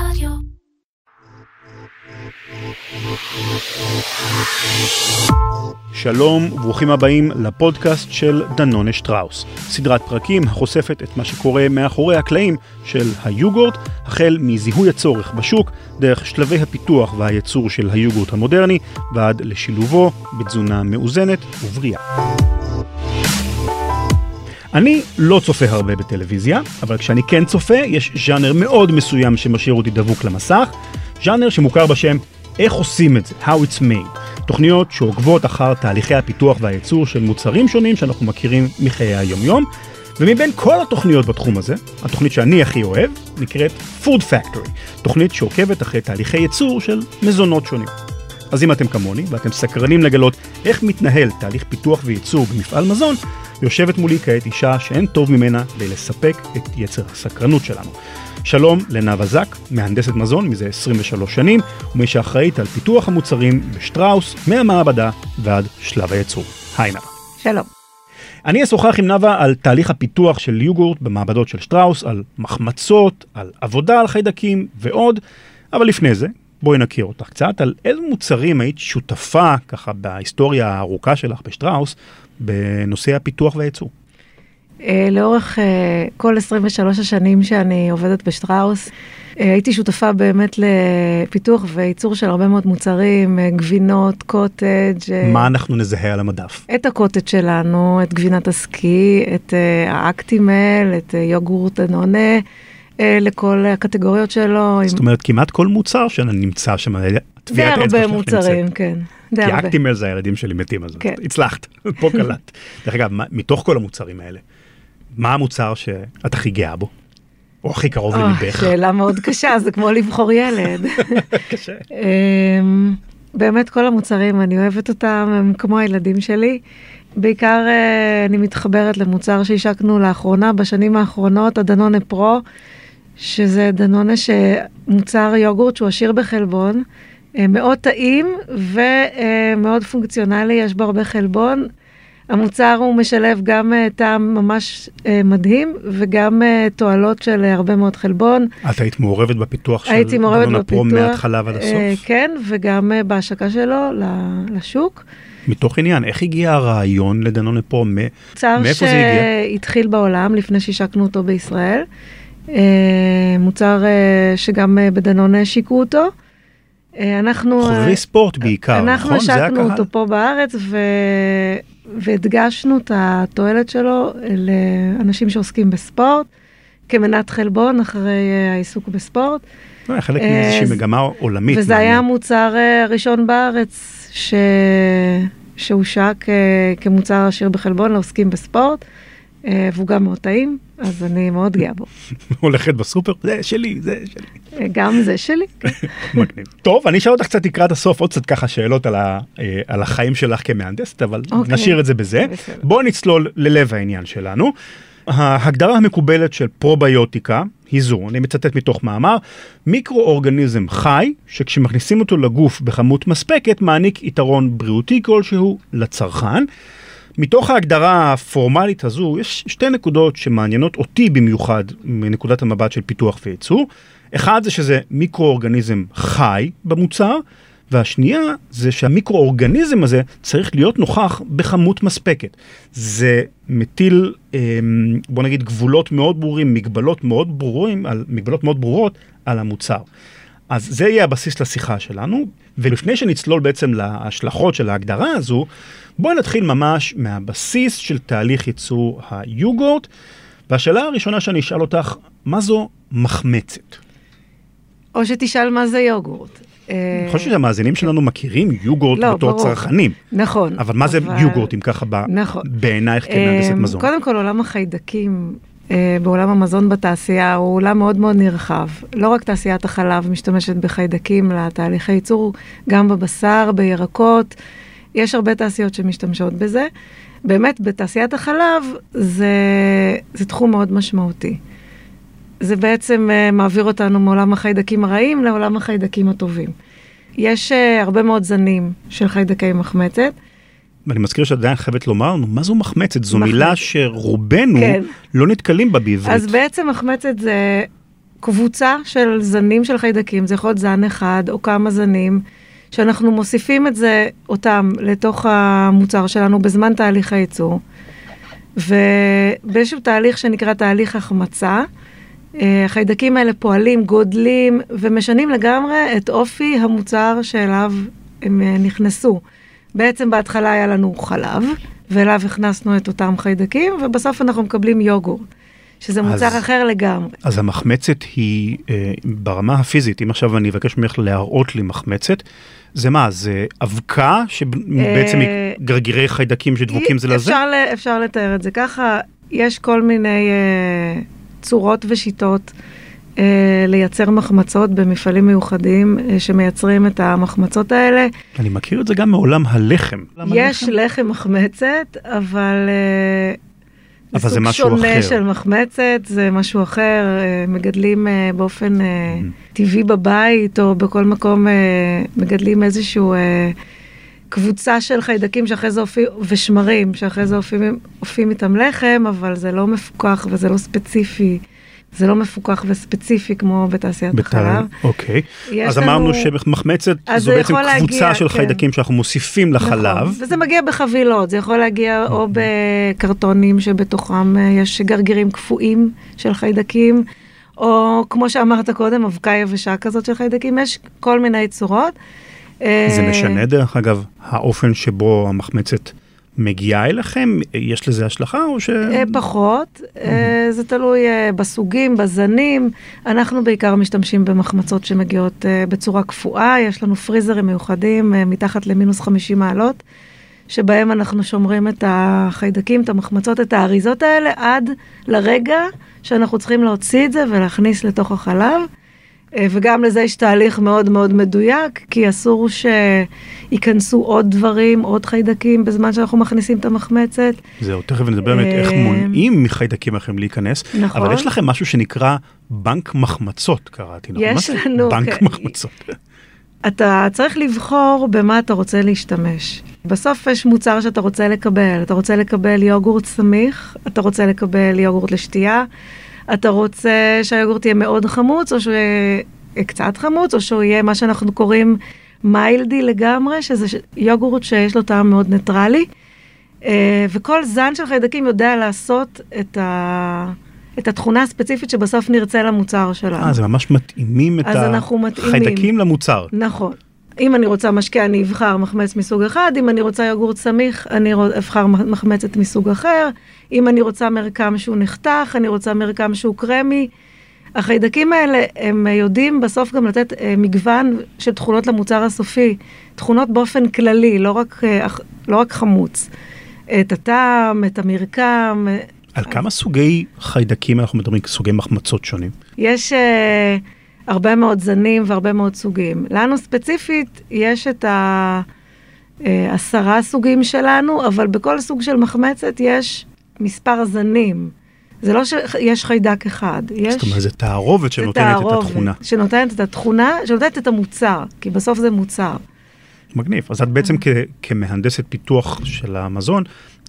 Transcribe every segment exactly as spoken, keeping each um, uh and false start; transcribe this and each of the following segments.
רדיו. שלום וברוכים הבאים לפודקאסט של דנונה שטראוס, סדרת פרקים החושפת את מה שקורה מאחורי הקלעים של היוגורט, החל מזיהוי הצורך בשוק, דרך שלבי הפיתוח והייצור של היוגורט המודרני, ועד לשילובו בתזונה מאוזנת ובריאה. אני לא צופה הרבה בטלוויזיה, אבל כשאני כן צופה, יש ז'אנר מאוד מסוים שמשאיר אותי דבוק למסך, ז'אנר שמוכר בשם איך עושים את זה, How It's Made, תוכניות שעוקבות אחר תהליכי הפיתוח והייצור של מוצרים שונים שאנחנו מכירים מחיי היום-יום, ומבין כל התוכניות בתחום הזה, התוכנית שאני הכי אוהב נקראת Food Factory, תוכנית שעוקבת אחרי תהליכי ייצור של מזונות שונים. אז אם אתם כמוני ואתם סקרנים לגלות איך מתנהל תהליך פיתוח וייצור במפעל מזון, יושבת מולי כעת אישה שאין טוב ממנה לספק את יצר הסקרנות שלנו. שלום לנאוה זק, מהנדסת מזון מזה עשרים ושלוש שנים, ומי שאחראית על פיתוח המוצרים בשטראוס מהמעבדה ועד שלב הייצור. היי נאוה. שלום. אני אשוחח עם נאוה על תהליך הפיתוח של יוגורט במעבדות של שטראוס, על מחמצות, על עבודה על חיידקים ועוד, אבל לפני זה, בואי נכיר אותך קצת על איזה מוצרים היית שותפה ככה בהיסטוריה הארוכה שלך בשטראוס בנושא הפיתוח והייצור. לאורך כל עשרים ושלוש השנים שאני עובדת בשטראוס, הייתי שותפה באמת לפיתוח וייצור של הרבה מאוד מוצרים, גבינות, קוטג'. מה אנחנו נזהה על המדף? את הקוטג' שלנו, את גבינת הסקי, את האקטימל, את יוגורט דנונה, לכל הקטגוריות שלו. זאת אומרת, כמעט כל מוצר שנמצא שם, טביעת האצבע שלך נמצאת. די הרבה מוצרים, כן. כי אקטימל זה הילדים שלי מתים, אז הצלחת, פה קלט. דרך אגב, מתוך כל המוצרים האלה, מה המוצר שאת הכי גאה בו? או הכי קרוב לליבך? שאלה מאוד קשה, זה כמו לבחור ילד. קשה. באמת כל המוצרים, אני אוהבת אותם, הם כמו הילדים שלי. בעיקר אני מתחברת למוצר שהשקנו לאחרונה, בשנים האחרונות, הדנונה פרו, שזה דנונה שמוצר יוגורט שהוא עשיר בחלבון, מאוד טעים ומאוד פונקציונלי, יש בו הרבה חלבון. המוצר הוא משלב גם טעם ממש מדהים, וגם תועלות של הרבה מאוד חלבון. את היית מעורבת בפיתוח של דנונה פרו מההתחלה ועד הסוף? כן, וגם בהשקה שלו לשוק. מתוך עניין, איך הגיע הרעיון לדנונה פרו? מאיפה זה הגיע? שהתחיל בעולם לפני שהשקנו אותו בישראל. מוצר שגם בדנונה שיקו אותו. חוברי ספורט בעיקר, נכון? אנחנו השקנו אותו פה בארץ והדגשנו את התועלת שלו לאנשים שעוסקים בספורט, כמנת חלבון אחרי העיסוק בספורט. חלק מאיזושהי מגמה עולמית. וזה היה המוצר הראשון בארץ שהושק כמוצר עשיר בחלבון לעוסקים בספורט, והוא גם מאוד טעים, אז אני מאוד גאה בו. הולכת בסופר, זה שלי, זה שלי. גם זה שלי. מגניב. טוב, אני אשאל אותך קצת לקראת הסוף, עוד קצת ככה שאלות על החיים שלך כמהנדסת, אבל נשאיר את זה בזה. בואו נצלול ללב העניין שלנו. ההגדרה המקובלת של פרוביוטיקה היא זו, אני מצטט מתוך מאמר, מיקרואורגניזם חי, שכשמכניסים אותו לגוף בכמות מספקת, מעניק יתרון בריאותי כלשהו לצרכן. מתוך ההגדרה הפורמלית הזו, יש שתי נקודות שמעניינות אותי במיוחד, מנקודת המבט של פיתוח וייצור. אחד זה שזה מיקרואורגניזם חי במוצר, והשנייה זה שהמיקרואורגניזם הזה צריך להיות נוכח בכמות מספקת. זה מטיל, בוא נגיד, גבולות מאוד ברורים, מגבלות מאוד ברורים, על, מגבלות מאוד ברורות על המוצר. אז זה יהיה הבסיס לשיחה שלנו, ולפני שנצלול בעצם להשלכות של ההגדרה הזו, בואו נתחיל ממש מהבסיס של תהליך ייצור היוגורט, והשאלה הראשונה שאני אשאל אותך, מה זו מחמצת? או שתשאל מה זה יוגורט. אני חושב שהמאזינים שלנו מכירים יוגורט בתור צרכנים. נכון. אבל מה זה יוגורט, אם ככה בעינייך כמהנדסת מזון? קודם כל, עולם החיידקים בעולם המזון בתעשייה הוא עולם מאוד מאוד נרחב. לא רק תעשיית החלב משתמשת בחיידקים לתהליכי ייצור, גם בבשר, בירקות. יש הרבה תעשיות שמשתמשות בזה. באמת, בתעשיית החלב זה, זה תחום מאוד משמעותי. זה בעצם מעביר אותנו מעולם החיידקים הרעים לעולם החיידקים הטובים. יש הרבה מאוד זנים של חיידקי מחמצת. ואני מזכיר שעדיין חייבת לומר, מה זו מחמצת? זו מילה שרובנו לא נתקלים בה בעברית. אז בעצם מחמצת זה קבוצה של זנים של חיידקים, זה יכול להיות זן אחד או כמה זנים, שאנחנו מוסיפים את זה, אותם, לתוך המוצר שלנו בזמן תהליך הייצור. ובאיזשהו תהליך שנקרא תהליך החמצה, החיידקים האלה פועלים, גודלים, ומשנים לגמרי את אופי המוצר שאליו הם נכנסו. בעצם בהתחלה היה לנו חלב, ואליו הכנסנו את אותם חיידקים, ובסוף אנחנו מקבלים יוגורט, שזה מוצר אז, אחר לגמרי. אז המחמצת היא אה, ברמה הפיזית, אם עכשיו אני אבקש ממך להראות לי מחמצת, זה מה? זה אבקה שבעצם היא אה, גרגירי חיידקים שדבוקים זה לזה? אפשר, אפשר לתאר את זה ככה, יש כל מיני אה, צורות ושיטות אה, לייצר מחמצות במפעלים מיוחדים אה, שמייצרים את המחמצות האלה. אני מכיר את זה גם מעולם הלחם. יש לחם, לחם מחמצת, אבל... אה, אבל זה משהו אחר. סוג שונה של מחמצת, זה משהו אחר, מגדלים באופן טבעי בבית, או בכל מקום מגדלים איזושהי קבוצה של חיידקים שאחרי זה אופים, ושמרים, שאחרי זה אופים איתם לחם, אבל זה לא מפוקח וזה לא ספציפי. זה לא מפוקח וספציפי כמו בתעשיית החלב. אוקיי. אז אמרנו שמחמצת זו בעצם קבוצה של חיידקים שאנחנו מוסיפים לחלב. וזה מגיע בחבילות, זה יכול להגיע או בקרטונים שבתוכם יש גרגירים קפואים של חיידקים, או כמו שאמרת קודם, אבקה יבשה כזאת של חיידקים, יש כל מיני צורות. זה משנה דרך אגב, האופן שבו המחמצת מגיעה אליכם, יש לזה השלכה או ש... פחות, זה תלוי בסוגים, בזנים, אנחנו בעיקר משתמשים במחמצות שמגיעות בצורה קפואה, יש לנו פריזרים מיוחדים מתחת למינוס חמישים מעלות, שבהם אנחנו שומרים את החיידקים, את המחמצות, את האריזות האלה, עד לרגע שאנחנו צריכים להוציא את זה ולהכניס לתוך החלב, וגם לזה יש תהליך מאוד מאוד מדויק, כי אסור שיכנסו עוד דברים, עוד חיידקים, בזמן שאנחנו מכניסים את המחמצת. זהו, תכף נדבר באמת איך מונעים מחיידקים אחרים להיכנס, נכון. אבל יש לכם משהו שנקרא בנק מחמצות, קראתי, נכון? יש לנו. בנק okay. מחמצות. אתה צריך לבחור במה אתה רוצה להשתמש. בסוף יש מוצר שאתה רוצה לקבל, אתה רוצה לקבל יוגורט סמיך, אתה רוצה לקבל יוגורט לשתייה, אתה רוצה שהיוגורט יהיה מאוד חמוץ, או שהוא יהיה קצת חמוץ, או שהוא יהיה מה שאנחנו קוראים מיילדי לגמרי, שזה יוגורט שיש לו טעם מאוד ניטרלי, וכל זן של חיידקים יודע לעשות את ה... את התכונה הספציפית שבסוף נרצה למוצר שלנו. אה, זה ממש מתאימים את החיידקים למוצר. נכון. אם אני רוצה משקה, אני אבחר מחמצת מסוג אחד, אם אני רוצה יוגורט סמיך, אני אבחר מחמצת מסוג אחר, אם אני רוצה מרקם שהוא נחתך, אני רוצה מרקם שהוא קרמי. החיידקים האלה, הם יודעים בסוף גם לתת מגוון של תכונות למוצר הסופי, תכונות באופן כללי, לא רק, לא רק חמוץ. את הטעם, את המרקם... על כמה סוגי חיידקים אנחנו מדברים, סוגי מחמצות שונים? יש uh, הרבה מאוד זנים והרבה מאוד סוגים. לנו ספציפית יש את העשרה uh, סוגים שלנו, אבל בכל סוג של מחמצת יש מספר זנים. זה לא שיש חיידק אחד. יש... זאת אומרת, זה תערובת שנותנת את התכונה. שנותנת את התכונה, שנותנת את המוצר, כי בסוף זה מוצר. מגניב. אז את בעצם כ- כמהנדסת פיתוח של המזון,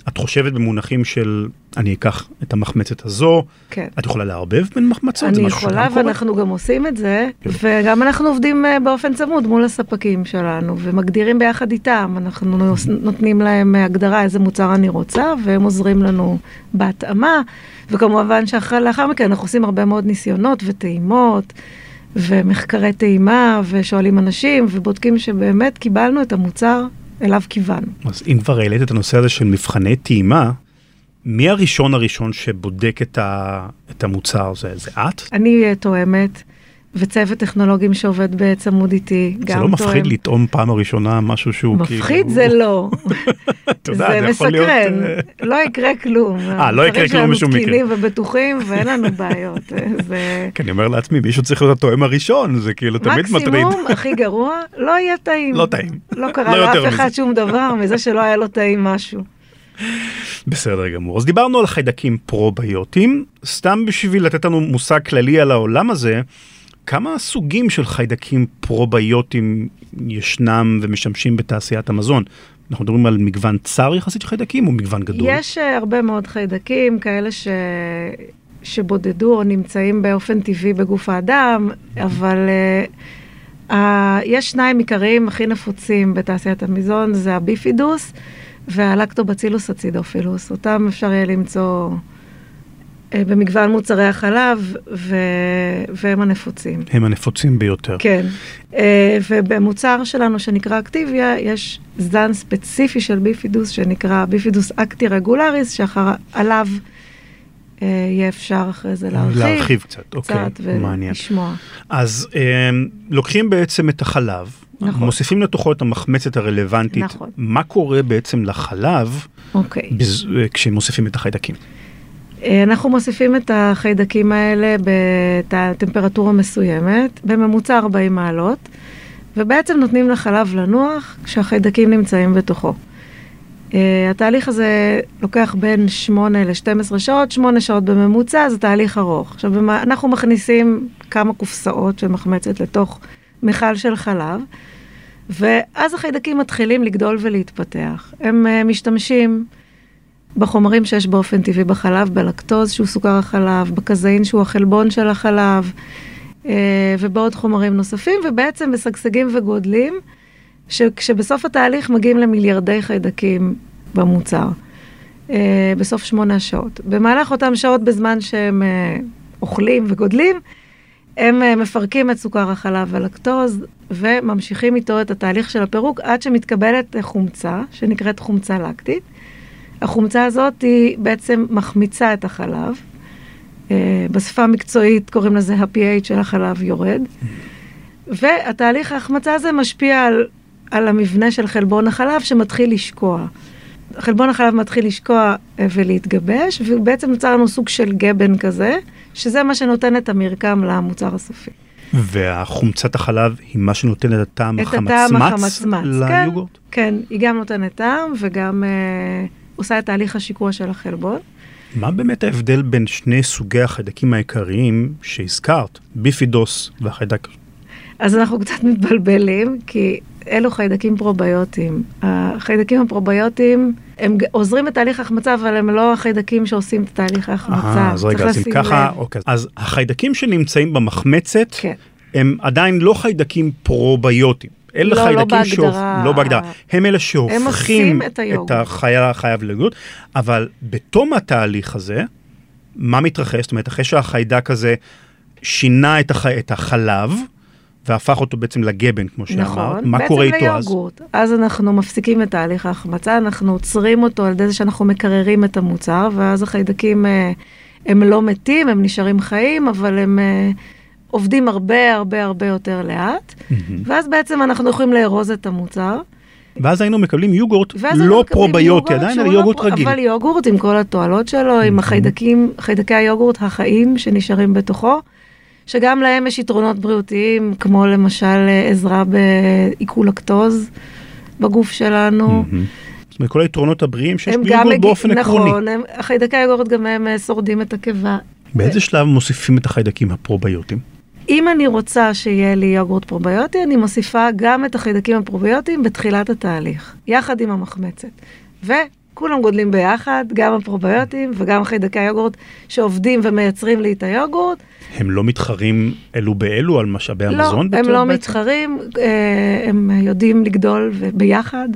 את חושבת במונחים של, אני אקח את המחמצת הזו, כן. את יכולה לערבב בין מחמצות? אני יכולה, ואנחנו קורה. גם עושים את זה, כן. וגם אנחנו עובדים באופן צמוד מול הספקים שלנו, ומגדירים ביחד איתם, אנחנו נותנים להם הגדרה איזה מוצר אני רוצה, והם עוזרים לנו בהתאמה, וכמובן שלאחר מכן אנחנו עושים הרבה מאוד ניסיונות וטעימות, ומחקרי טעימה, ושואלים אנשים, ובודקים שבאמת קיבלנו את המוצר אליו כיוון. אז אם כבר העלית את הנושא הזה של מבחני טעימה, מי הראשון הראשון שבודק את, ה, את המוצר? זה, זה את? אני תואמת, וצוות טכנולוגים שעובד בצמוד איתי. זה לא מפחיד לטעום פעם הראשונה משהו שהוא כאילו... מפחיד זה לא. זה מסקרן. לא יקרה כלום. אה, לא יקרה כלום משום מקרה. תקינים ובטוחים, ואין לנו בעיות. כי אני אומר לעצמי, מישהו צריך להיות התואם הראשון, זה כאילו תמיד מטריד. מקסימום הכי גרוע, לא יהיה טעים. לא טעים. לא קרה לאף אחד שום דבר מזה שלא היה לו טעים משהו. בסדר גמור. אז דיברנו על חיידקים פרוביוטיים. סתם בשביל לתת לנו מושג כללי על העולם הזה, כמה סוגים של חיידקים פרוביוטיים ישנם ומשמשים בתעשיית המזון? אנחנו מדברים על מגוון צר יחסית של חיידקים או מגוון גדול? יש הרבה מאוד חיידקים, כאלה ש... שבודדו או נמצאים באופן טבעי בגוף האדם, אבל uh, uh, יש שניים עיקריים הכי נפוצים בתעשיית המזון, זה הביפידוס והלקטובצילוס הצידופילוס. אותם אפשר יהיה למצוא uh, במגוון מוצרי החלב, ו... והם הנפוצים. הם הנפוצים ביותר. כן. Uh, ובמוצר שלנו שנקרא אקטיביה, יש זן ספציפי של ביפידוס שנקרא ביפידוס אקטי רגולריס, שעליו יהיה אפשר אחרי זה להרחיב. להרחיב קצת, אוקיי, מעניין. ולשמוע. אז לוקחים בעצם את החלב, מוסיפים לתוכו את המחמצת הרלוונטית. מה קורה בעצם לחלב כשמוסיפים את החיידקים? אנחנו מוסיפים את החיידקים האלה בטמפרטורה מסוימת, בממוצע ארבעים מעלות, ובעצם נותנים לחלב לנוח כשהחיידקים נמצאים בתוכו. Uh, התהליך הזה לוקח בין שמונה לשתים עשרה שעות, שמונה שעות בממוצע, זה תהליך ארוך. עכשיו, אנחנו מכניסים כמה קופסאות שמחמצת לתוך מיכל של חלב, ואז החיידקים מתחילים לגדול ולהתפתח. הם uh, משתמשים בחומרים שיש באופן טבעי בחלב, בלקטוז שהוא סוכר החלב, בקזאין שהוא החלבון של החלב, uh, ובעוד חומרים נוספים, ובעצם מסגשגים וגודלים, שכשבסוף התהליך מגיעים למיליארדי חיידקים במוצר, אה, בסוף שמונה שעות. במהלך אותם שעות בזמן שהם אה, אוכלים וגודלים, הם אה, מפרקים את סוכר החלב והלקטוז, וממשיכים איתו את התהליך של הפירוק, עד שמתקבלת חומצה, שנקראת חומצה לקטית. החומצה הזאת היא בעצם מחמיצה את החלב. אה, בשפה המקצועית קוראים לזה ה-פי אייץ' של החלב יורד. והתהליך ההחמצה הזה משפיע על, על המבנה של חלבון החלב שמתחיל לשקוע. חלבון החלב מתחיל לשקוע ולהתגבש, ובעצם נוצר לנו סוג של גבן כזה, שזה מה שנותן את המרקם למוצר הסופי. והחומצת החלב היא מה שנותנת הטעם החמצמץ ליוגורט? כן, כן, היא גם נותנת טעם וגם אה, עושה את תהליך השיקוע של החלבון. מה באמת ההבדל בין שני סוגי החיידקים העיקריים שהזכרת, ביפידוס והחיידק? אז אנחנו קצת מתבלבלים, כי אלו חיידקים פרוביוטיים. החיידקים הפרוביוטיים, הם עוזרים את תהליך ההחמצה, אבל הם לא החיידקים שעושים את תהליך ההחמצה. אז רגע, אז אם ככה, אוקיי. אז החיידקים שנמצאים במחמצת, כן. הם עדיין לא חיידקים פרוביוטיים. אלה לא, חיידקים לא בהגדרה. לא בהגדרה. הם אלה שהופכים את, את החייב לגלות, אבל בתום התהליך הזה, מה מתרחש? זאת אומרת, אחרי שהחיידק הזה שינה את, הח... את החלב, והפך אותו בעצם לגבן, כמו שאמרת. נכון, מה קורה איתו אז? אז אנחנו מפסיקים את תהליך ההחמצה, אנחנו עוצרים אותו על ידי זה שאנחנו מקררים את המוצר, ואז החיידקים הם לא מתים, הם נשארים חיים, אבל הם עובדים הרבה הרבה הרבה יותר לאט, ואז בעצם אנחנו יכולים לארוז את המוצר. ואז היינו מקבלים יוגורט לא פרוביוטי, עדיין על יוגורט רגיל. אבל יוגורט עם כל התועלות שלו, עם החיידקים, חיידקי היוגורט החיים שנשארים בתוכו, שגם להם יש יתרונות בריאותיים, כמו למשל עזרה בעיכול לקטוז בגוף שלנו. זאת אומרת, כל היתרונות הבריאים שיש ביוגורט באופן עקרוני. נכון, החיידקי היוגורט גם הם שורדים את הקיבה. באיזה שלב מוסיפים את החיידקים הפרוביוטיים? אם אני רוצה שיהיה לי יוגורט פרוביוטי, אני מוסיפה גם את החיידקים הפרוביוטיים בתחילת התהליך, יחד עם המחמצת. וכולם גודלים ביחד, גם הפרוביוטיים וגם החיידקי היוגורט שעובדים ומייצרים לי את היוגורט, הם לא מתחרים אלו באלו על משאבי המזון? לא, הם לא מתחרים, הם יודעים לגדול ביחד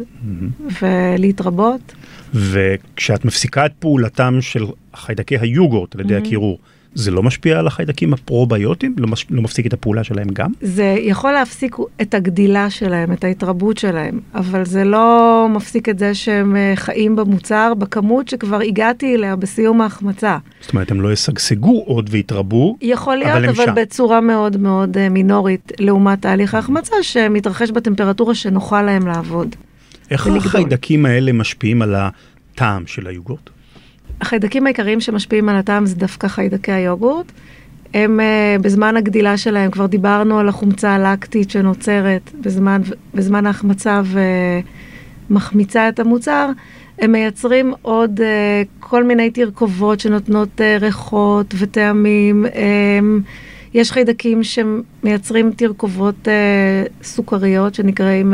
ולהתרבות. וכשאת מפסיקה את פעולתם של חיידקי היוגורט על ידי הקירור, זה לא משפיע על החיידקים הפרוביוטיים? לא מפסיק את הפעולה שלהם גם? זה יכול להפסיק את הגדילה שלהם, את ההתרבות שלהם, אבל זה לא מפסיק את זה שהם חיים במוצר, בכמות שכבר הגעתי אליה בסיום ההחמצה. זאת אומרת, הם לא יסגשגו עוד והתרבו, יכול להיות, אבל, אבל בצורה מאוד מאוד מינורית, לעומת תהליך ההחמצה, שמתרחש בטמפרטורה שנוכל להם לעבוד. איך החיידקים האלה משפיעים על הטעם של היוגורט? החיידקים העיקריים שמשפיעים על הטעם זה דווקא חיידקי היוגורט. הם בזמן הגדילה שלהם, כבר דיברנו על החומצה הלקטית שנוצרת בזמן, בזמן ההחמצה ומחמיצה את המוצר, הם מייצרים עוד כל מיני תרכובות שנותנות ריחות וטעמים. יש חיידקים שמייצרים תרכובות סוכריות שנקראים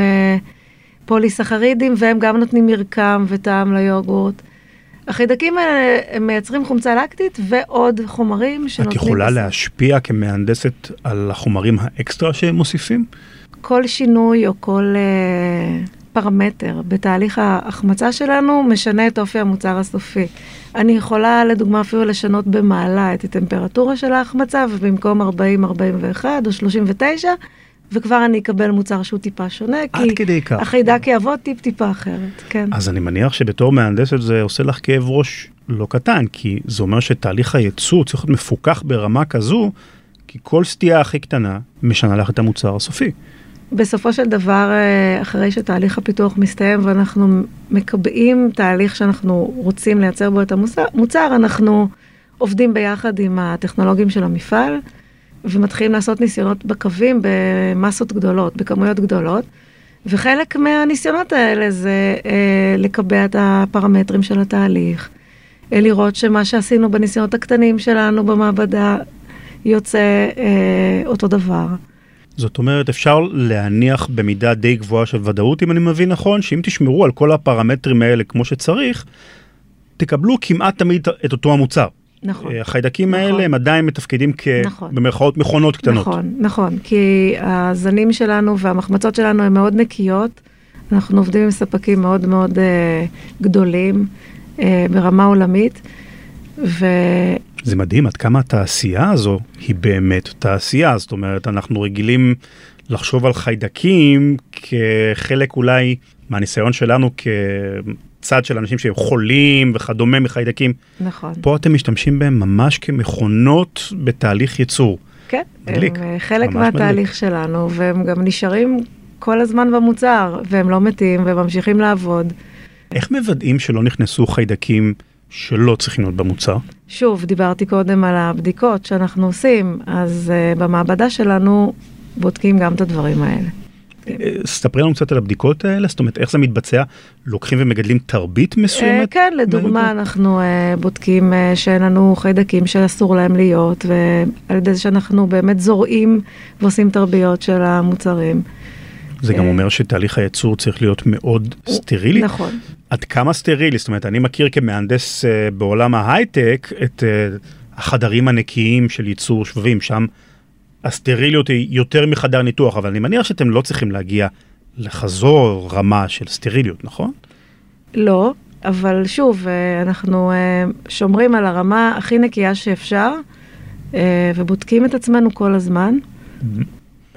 פוליסחרידים, והם גם נותנים מרקם וטעם ליוגורט. החיידקים האלה הם מייצרים חומצה לקטית ועוד חומרים שנותנים... את יכולה להשפיע כמהנדסת על החומרים האקסטרה שהם מוסיפים? כל שינוי או כל פרמטר בתהליך ההחמצה שלנו משנה את אופי המוצר הסופי. אני יכולה לדוגמה אפילו לשנות במעלה את הטמפרטורה של ההחמצה, ובמקום ארבעים, ארבעים ואחת או שלושים ותשע, וכבר אני אקבל מוצר שהוא טיפה שונה, כי החיידק יעבוד טיפ-טיפה אחרת, כן. אז אני מניח שבתור מהנדסת זה עושה לך כאב ראש לא קטן, כי זה אומר שתהליך הייצור צריך להיות מפוקח ברמה כזו, כי כל סטייה הכי קטנה משנה לך את המוצר הסופי. בסופו של דבר, אחרי שתהליך הפיתוח מסתיים, ואנחנו מקבעים תהליך שאנחנו רוצים לייצר בו את המוצר, אנחנו עובדים ביחד עם הטכנולוגים של המפעל, ומתחילים לעשות ניסיונות בקווים במסות גדולות, בכמויות גדולות, וחלק מהניסיונות האלה זה לקבע את הפרמטרים של התהליך, לראות שמה שעשינו בניסיונות הקטנים שלנו במעבדה יוצא אותו דבר. זאת אומרת, אפשר להניח במידה די גבוהה של ודאות, אם אני מבין נכון, שאם תשמרו על כל הפרמטרים האלה כמו שצריך, תקבלו כמעט תמיד את אותו המוצר. נכון. החיידקים נכון. האלה הם עדיין מתפקידים כ... נכון. במרכאות מכונות קטנות. נכון, נכון, כי הזנים שלנו והמחמצות שלנו הן מאוד נקיות, אנחנו עובדים עם ספקים מאוד מאוד אה, גדולים, אה, ברמה עולמית, ו... זה מדהים, עד כמה התעשייה הזו היא באמת תעשייה, זאת אומרת, אנחנו רגילים לחשוב על חיידקים כחלק אולי מהניסיון שלנו כצד של אנשים שהם חולים וכדומה מחיידקים. נכון. פה אתם משתמשים בהם ממש כמכונות בתהליך ייצור. כן, מדליק, הם חלק מהתהליך מדליק. שלנו, והם גם נשארים כל הזמן במוצר, והם לא מתים וממשיכים לעבוד. איך מוודאים שלא נכנסו חיידקים שלא צריכים להיות במוצר? שוב, דיברתי קודם על הבדיקות שאנחנו עושים, אז uh, במעבדה שלנו בודקים גם את הדברים האלה. ספרי לנו קצת על הבדיקות האלה, זאת אומרת, איך זה מתבצע? לוקחים ומגדלים תרבית מסוימת? כן, לדוגמה, אנחנו בודקים שאין לנו חיידקים שאסור להם להיות, ועל ידי זה שאנחנו באמת זורעים ועושים תרביות של המוצרים. זה גם אומר שתהליך הייצור צריך להיות מאוד סטרילי. נכון. עד כמה סטרילי? זאת אומרת, אני מכיר כמהנדס בעולם ההייטק את החדרים הנקיים של ייצור שבבים, שם הסטריליות היא יותר מחדר ניתוח, אבל אני מניח שאתם לא צריכים להגיע לחזור רמה של סטריליות, נכון? לא, אבל שוב, אנחנו שומרים על הרמה הכי נקייה שאפשר, ובודקים את עצמנו כל הזמן.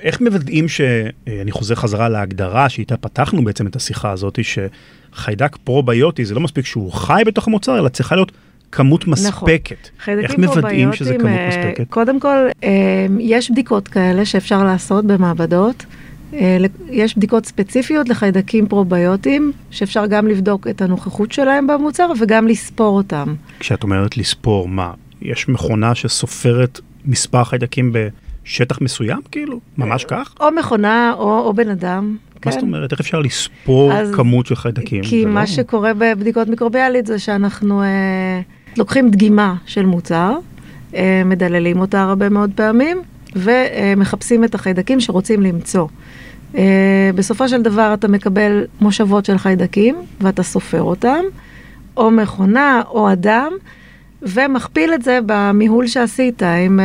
איך מוודאים ש... אני חוזר חזרה להגדרה שאיתה פתחנו בעצם את השיחה הזאת, שחיידק פרוביוטי זה לא מספיק שהוא חי בתוך המוצר, אלא צריכה להיות כמות מספקת. נכון. איך מוודאים שזה כמות מספקת? קודם כל, יש בדיקות כאלה שאפשר לעשות במעבדות. יש בדיקות ספציפיות לחיידקים פרוביוטיים, שאפשר גם לבדוק את הנוכחות שלהם במוצר, וגם לספור אותם. כשאת אומרת לספור, מה? יש מכונה שסופרת מספר חיידקים ב... שטח מסוים, כאילו, ממש כך? או מכונה, או, או בן אדם. מה כן. זאת אומרת? איך אפשר לספור אז, כמות של חיידקים? כי מה לא... שקורה בבדיקות מיקרוביאלית זה שאנחנו אה, לוקחים דגימה של מוצר, אה, מדללים אותה הרבה מאוד פעמים, ומחפשים את החיידקים שרוצים למצוא. אה, בסופו של דבר אתה מקבל מושבות של חיידקים, ואתה סופר אותם, או מכונה, או אדם, ומכפיל את זה במיהול שעשית, אם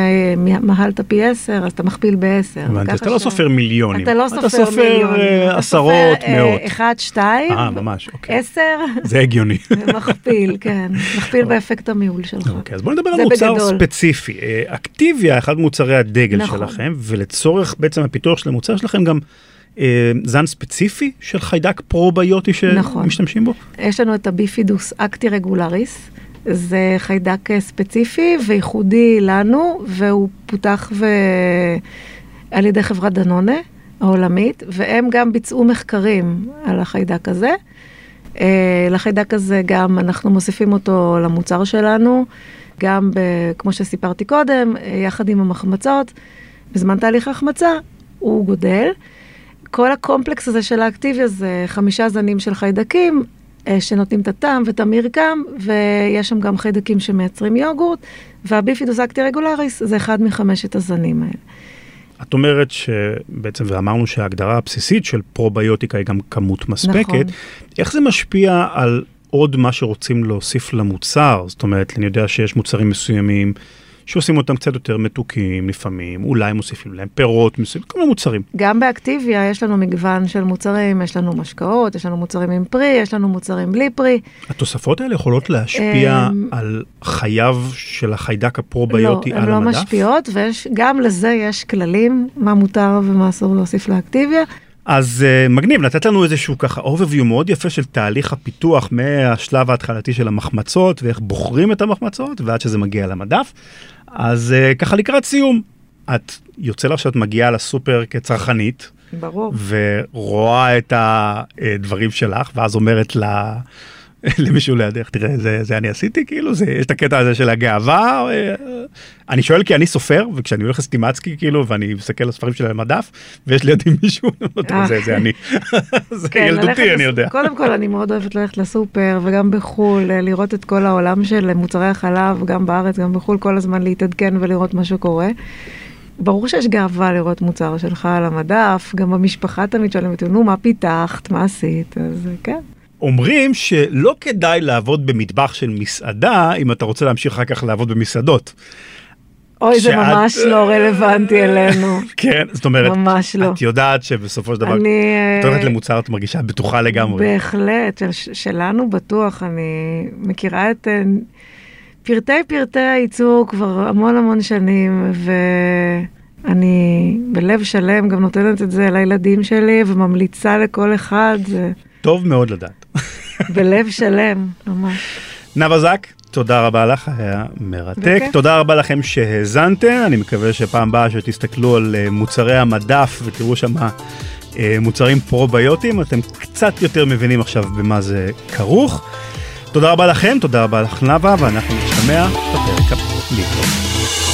מהלת פי עשר, אז אתה מכפיל בעשר. אתה לא סופר מיליונים. אתה לא סופר מיליונים. עשרות, מאות. אחד, שתיים. אה, ממש, אוקיי. עשר. זה הגיוני. מכפיל, כן. מכפיל באפקט המיהול שלך. אוקיי, אז בואו נדבר על מוצר ספציפי. אקטיביה, אחד מוצרי הדגל שלכם, ולצורך בעצם הפיתוח של המוצר שלכם גם זן ספציפי של חיידק פרוביוטי שמשתמשים בו. יש לנו את הביפידוס אקטי רגולריס. זה חיידק ספציפי וייחודי לנו, והוא פותח ו... על ידי חברת דנונה העולמית, והם גם ביצעו מחקרים על החיידק הזה. לחיידק הזה גם אנחנו מוסיפים אותו למוצר שלנו, גם ב... כמו שסיפרתי קודם, יחד עם המחמצות, בזמן תהליך ההחמצה הוא גודל. כל הקומפלקס הזה של האקטיביה זה חמישה זנים של חיידקים, שנותנים את הטעם ואת המרקם, ויש שם גם חיידקים שמייצרים יוגורט, והביפידוס אקטי רגולריס זה אחד מחמשת הזנים האלה. את אומרת שבעצם, ואמרנו שההגדרה הבסיסית של פרוביוטיקה היא גם כמות מספקת, נכון. איך זה משפיע על עוד מה שרוצים להוסיף למוצר, זאת אומרת, אני יודע שיש מוצרים מסוימים שעושים אותם קצת יותר מתוקים לפעמים, אולי מוסיפים להם פירות מסוימים, כל מיני מוצרים. גם באקטיביה יש לנו מגוון של מוצרים, יש לנו משקאות, יש לנו מוצרים עם פרי, יש לנו מוצרים בלי פרי. התוספות האלה יכולות להשפיע על חייו של החיידק הפרוביוטי על המדף? לא, הן לא משפיעות, וגם לזה יש כללים, מה מותר ומה אסור להוסיף לאקטיביה. אז uh, מגניב, לתת לנו איזשהו ככה overview מאוד יפה של תהליך הפיתוח מהשלב ההתחלתי של המחמצות, ואיך בוחרים את המחמצות, ועד שזה מגיע למדף. אז uh, ככה לקראת סיום, את יוצא לך שאת מגיעה לסופר כצרכנית, ברור. ורואה את הדברים שלך, ואז אומרת לה, למישהו לידך, תראה, זה, זה אני עשיתי, כאילו, זה, יש את הקטע הזה של הגאווה, אני שואל כי אני סופר, וכשאני הולך לסטימצקי, כאילו, ואני מסתכל על הספרים שלה למדף, ויש לי יודעים מישהו, זה, זה אני, זה ילדותי, אני יודע. קודם כל, אני מאוד אוהבת ללכת לסופר, וגם בחול, לראות את כל העולם של מוצרי החלב, גם בארץ, גם בחול, כל הזמן להתעדכן ולראות מה שקורה. ברור שיש גאווה לראות מוצר שלך על המדף, גם במשפחה תמיד שואלים, נו, מה פיתחת, מה עשית, אז כן. אומרים שלא כדאי לעבוד במטבח של מסעדה, אם אתה רוצה להמשיך אחר כך לעבוד במסעדות. אוי, זה ממש לא רלוונטי אלינו. כן, זאת אומרת, את יודעת שבסופו של דבר, את הולכת למוצר, את מרגישה בטוחה לגמרי. בהחלט, שלנו בטוח, אני מכירה את פרטי פרטי הייצור כבר המון המון שנים, ו... אני בלב שלם גם נותנת את זה לילדים שלי, וממליצה לכל אחד. טוב מאוד לדעת. בלב שלם, ממש. נאוה זק, תודה רבה לך, היה מרתק. תודה רבה לכם שהזנתם, אני מקווה שפעם באה שתסתכלו על מוצרי המדף, ותראו שם מוצרים פרוביוטיים, אתם קצת יותר מבינים עכשיו במה זה כרוך. תודה רבה לכם, תודה רבה לך נאוה, ואנחנו נשתמע בפרק הבא.